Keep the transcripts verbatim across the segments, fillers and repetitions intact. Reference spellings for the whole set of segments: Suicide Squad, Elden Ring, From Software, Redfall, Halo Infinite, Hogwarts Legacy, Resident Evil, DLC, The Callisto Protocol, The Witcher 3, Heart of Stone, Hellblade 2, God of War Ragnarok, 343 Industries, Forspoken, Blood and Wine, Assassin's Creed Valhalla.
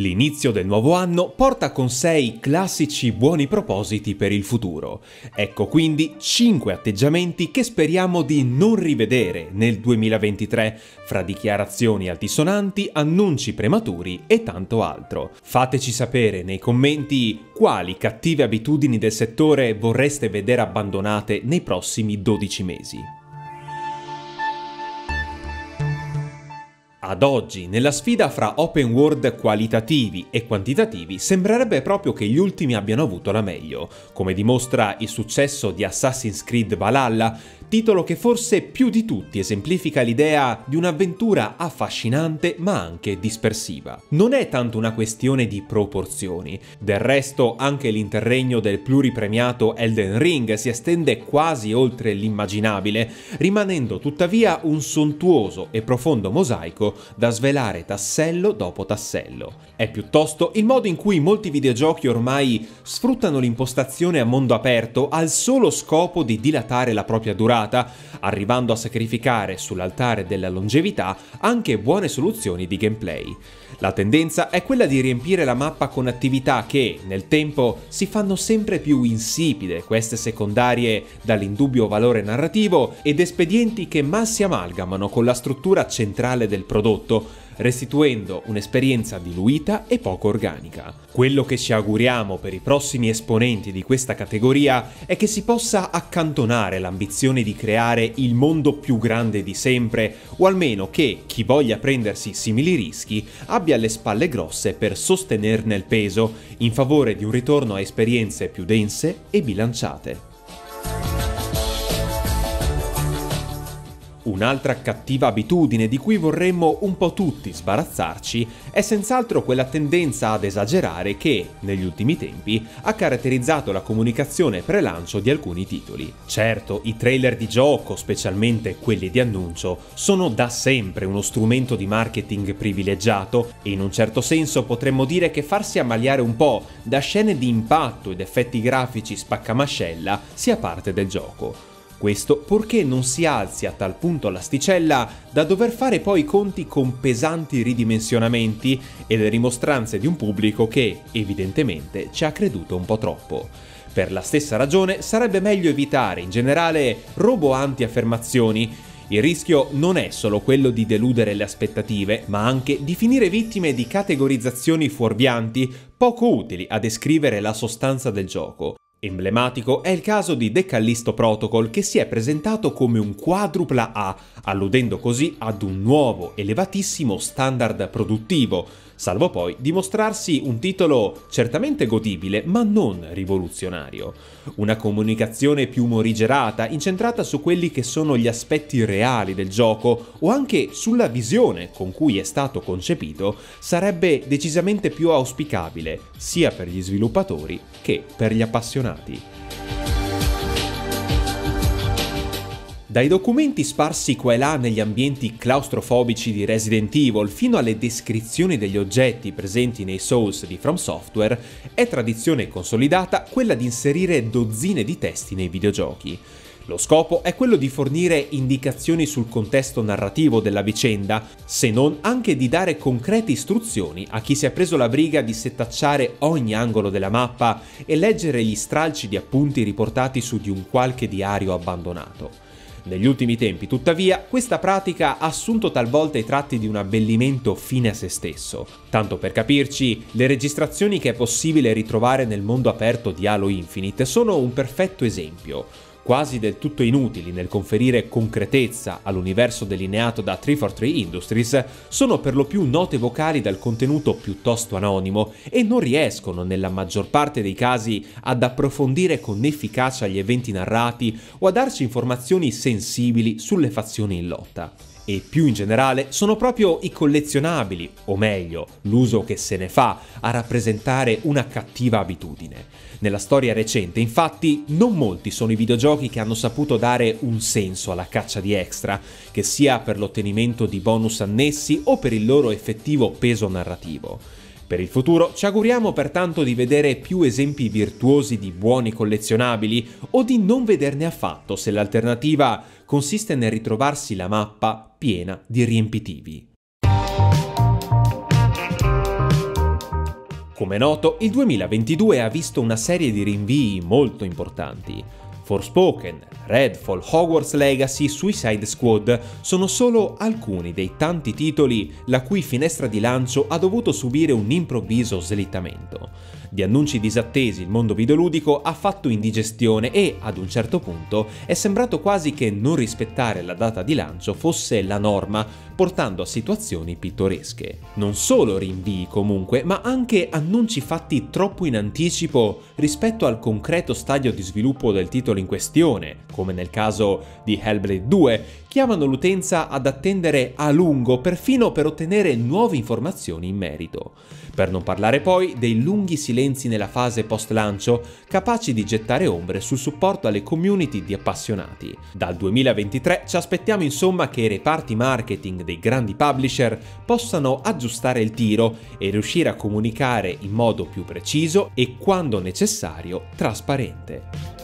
L'inizio del nuovo anno porta con sé i classici buoni propositi per il futuro. Ecco quindi cinque atteggiamenti che speriamo di non rivedere nel duemilaventitré, fra dichiarazioni altisonanti, annunci prematuri e tanto altro. Fateci sapere nei commenti quali cattive abitudini del settore vorreste vedere abbandonate nei prossimi dodici mesi. Ad oggi, nella sfida fra open world qualitativi e quantitativi, sembrerebbe proprio che gli ultimi abbiano avuto la meglio, come dimostra il successo di Assassin's Creed Valhalla, titolo che forse più di tutti esemplifica l'idea di un'avventura affascinante ma anche dispersiva. Non è tanto una questione di proporzioni, del resto anche l'interregno del pluripremiato Elden Ring si estende quasi oltre l'immaginabile, rimanendo tuttavia un sontuoso e profondo mosaico da svelare tassello dopo tassello. È piuttosto il modo in cui molti videogiochi ormai sfruttano l'impostazione a mondo aperto al solo scopo di dilatare la propria durata, arrivando a sacrificare sull'altare della longevità anche buone soluzioni di gameplay. La tendenza è quella di riempire la mappa con attività che, nel tempo, si fanno sempre più insipide, queste secondarie dall'indubbio valore narrativo, ed espedienti che mal si amalgamano con la struttura centrale del prodotto, restituendo un'esperienza diluita e poco organica. Quello che ci auguriamo per i prossimi esponenti di questa categoria è che si possa accantonare l'ambizione di creare il mondo più grande di sempre, o almeno che chi voglia prendersi simili rischi abbia le spalle grosse per sostenerne il peso, in favore di un ritorno a esperienze più dense e bilanciate. Un'altra cattiva abitudine di cui vorremmo un po' tutti sbarazzarci è senz'altro quella tendenza ad esagerare che, negli ultimi tempi, ha caratterizzato la comunicazione pre-lancio di alcuni titoli. Certo, i trailer di gioco, specialmente quelli di annuncio, sono da sempre uno strumento di marketing privilegiato e in un certo senso potremmo dire che farsi ammaliare un po' da scene di impatto ed effetti grafici spaccamascella sia parte del gioco. Questo purché non si alzi a tal punto l'asticella da dover fare poi conti con pesanti ridimensionamenti e le rimostranze di un pubblico che, evidentemente, ci ha creduto un po' troppo. Per la stessa ragione sarebbe meglio evitare, in generale, roboanti affermazioni. Il rischio non è solo quello di deludere le aspettative, ma anche di finire vittime di categorizzazioni fuorvianti, poco utili a descrivere la sostanza del gioco. Emblematico è il caso di The Callisto Protocol, che si è presentato come un quadrupla A, alludendo così ad un nuovo, elevatissimo standard produttivo, salvo poi dimostrarsi un titolo certamente godibile ma non rivoluzionario. Una comunicazione più morigerata, incentrata su quelli che sono gli aspetti reali del gioco o anche sulla visione con cui è stato concepito, sarebbe decisamente più auspicabile sia per gli sviluppatori che per gli appassionati. Dai documenti sparsi qua e là negli ambienti claustrofobici di Resident Evil fino alle descrizioni degli oggetti presenti nei Souls di From Software, è tradizione consolidata quella di inserire dozzine di testi nei videogiochi. Lo scopo è quello di fornire indicazioni sul contesto narrativo della vicenda, se non anche di dare concrete istruzioni a chi si è preso la briga di setacciare ogni angolo della mappa e leggere gli stralci di appunti riportati su di un qualche diario abbandonato. Negli ultimi tempi, tuttavia, questa pratica ha assunto talvolta i tratti di un abbellimento fine a se stesso. Tanto per capirci, le registrazioni che è possibile ritrovare nel mondo aperto di Halo Infinite sono un perfetto esempio, quasi del tutto inutili nel conferire concretezza all'universo delineato da trecentoquarantatré Industries, sono per lo più note vocali dal contenuto piuttosto anonimo e non riescono nella maggior parte dei casi ad approfondire con efficacia gli eventi narrati o a darci informazioni sensibili sulle fazioni in lotta. E più in generale sono proprio i collezionabili, o meglio, l'uso che se ne fa, a rappresentare una cattiva abitudine. Nella storia recente, infatti, non molti sono i videogiochi che hanno saputo dare un senso alla caccia di extra, che sia per l'ottenimento di bonus annessi o per il loro effettivo peso narrativo. Per il futuro ci auguriamo pertanto di vedere più esempi virtuosi di buoni collezionabili o di non vederne affatto se l'alternativa consiste nel ritrovarsi la mappa piena di riempitivi. Come è noto, il duemilaventidue ha visto una serie di rinvii molto importanti. Forspoken, Redfall, Hogwarts Legacy, Suicide Squad sono solo alcuni dei tanti titoli la cui finestra di lancio ha dovuto subire un improvviso slittamento. Di annunci disattesi il mondo videoludico ha fatto indigestione e, ad un certo punto, è sembrato quasi che non rispettare la data di lancio fosse la norma, portando a situazioni pittoresche. Non solo rinvii comunque, ma anche annunci fatti troppo in anticipo rispetto al concreto stadio di sviluppo del titolo in questione, come nel caso di Hellblade due, chiamano l'utenza ad attendere a lungo perfino per ottenere nuove informazioni in merito. Per non parlare poi dei lunghi silenzi nella fase post-lancio, capaci di gettare ombre sul supporto alle community di appassionati. Dal duemilaventitré ci aspettiamo insomma che i reparti marketing dei grandi publisher possano aggiustare il tiro e riuscire a comunicare in modo più preciso e, quando necessario, trasparente.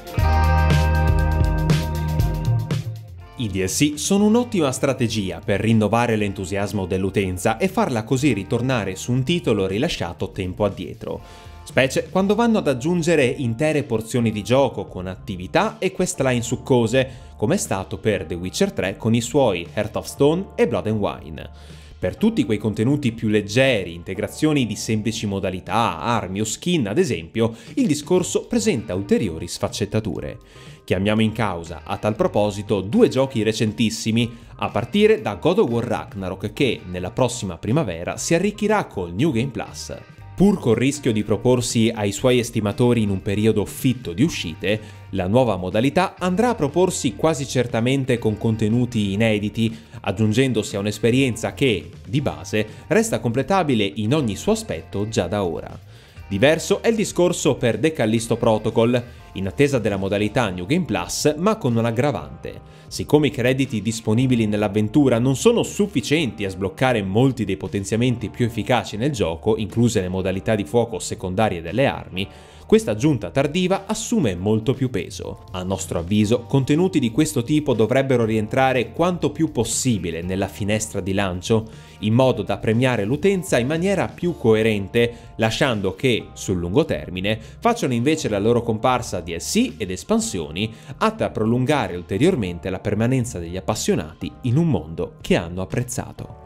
I D L C sono un'ottima strategia per rinnovare l'entusiasmo dell'utenza e farla così ritornare su un titolo rilasciato tempo addietro, specie quando vanno ad aggiungere intere porzioni di gioco con attività e questline succose, come è stato per The Witcher tre con i suoi Heart of Stone e Blood and Wine. Per tutti quei contenuti più leggeri, integrazioni di semplici modalità, armi o skin ad esempio, il discorso presenta ulteriori sfaccettature. Chiamiamo in causa, a tal proposito, due giochi recentissimi, a partire da God of War Ragnarok che, nella prossima primavera, si arricchirà col New Game Plus. Pur col rischio di proporsi ai suoi estimatori in un periodo fitto di uscite, la nuova modalità andrà a proporsi quasi certamente con contenuti inediti, aggiungendosi a un'esperienza che, di base, resta completabile in ogni suo aspetto già da ora. Diverso è il discorso per The Callisto Protocol, in attesa della modalità New Game Plus, ma con un aggravante. Siccome i crediti disponibili nell'avventura non sono sufficienti a sbloccare molti dei potenziamenti più efficaci nel gioco, incluse le modalità di fuoco secondarie delle armi, questa aggiunta tardiva assume molto più peso. A nostro avviso, contenuti di questo tipo dovrebbero rientrare quanto più possibile nella finestra di lancio, in modo da premiare l'utenza in maniera più coerente, lasciando che, sul lungo termine, facciano invece la loro comparsa D L C ed espansioni atte a prolungare ulteriormente la permanenza degli appassionati in un mondo che hanno apprezzato.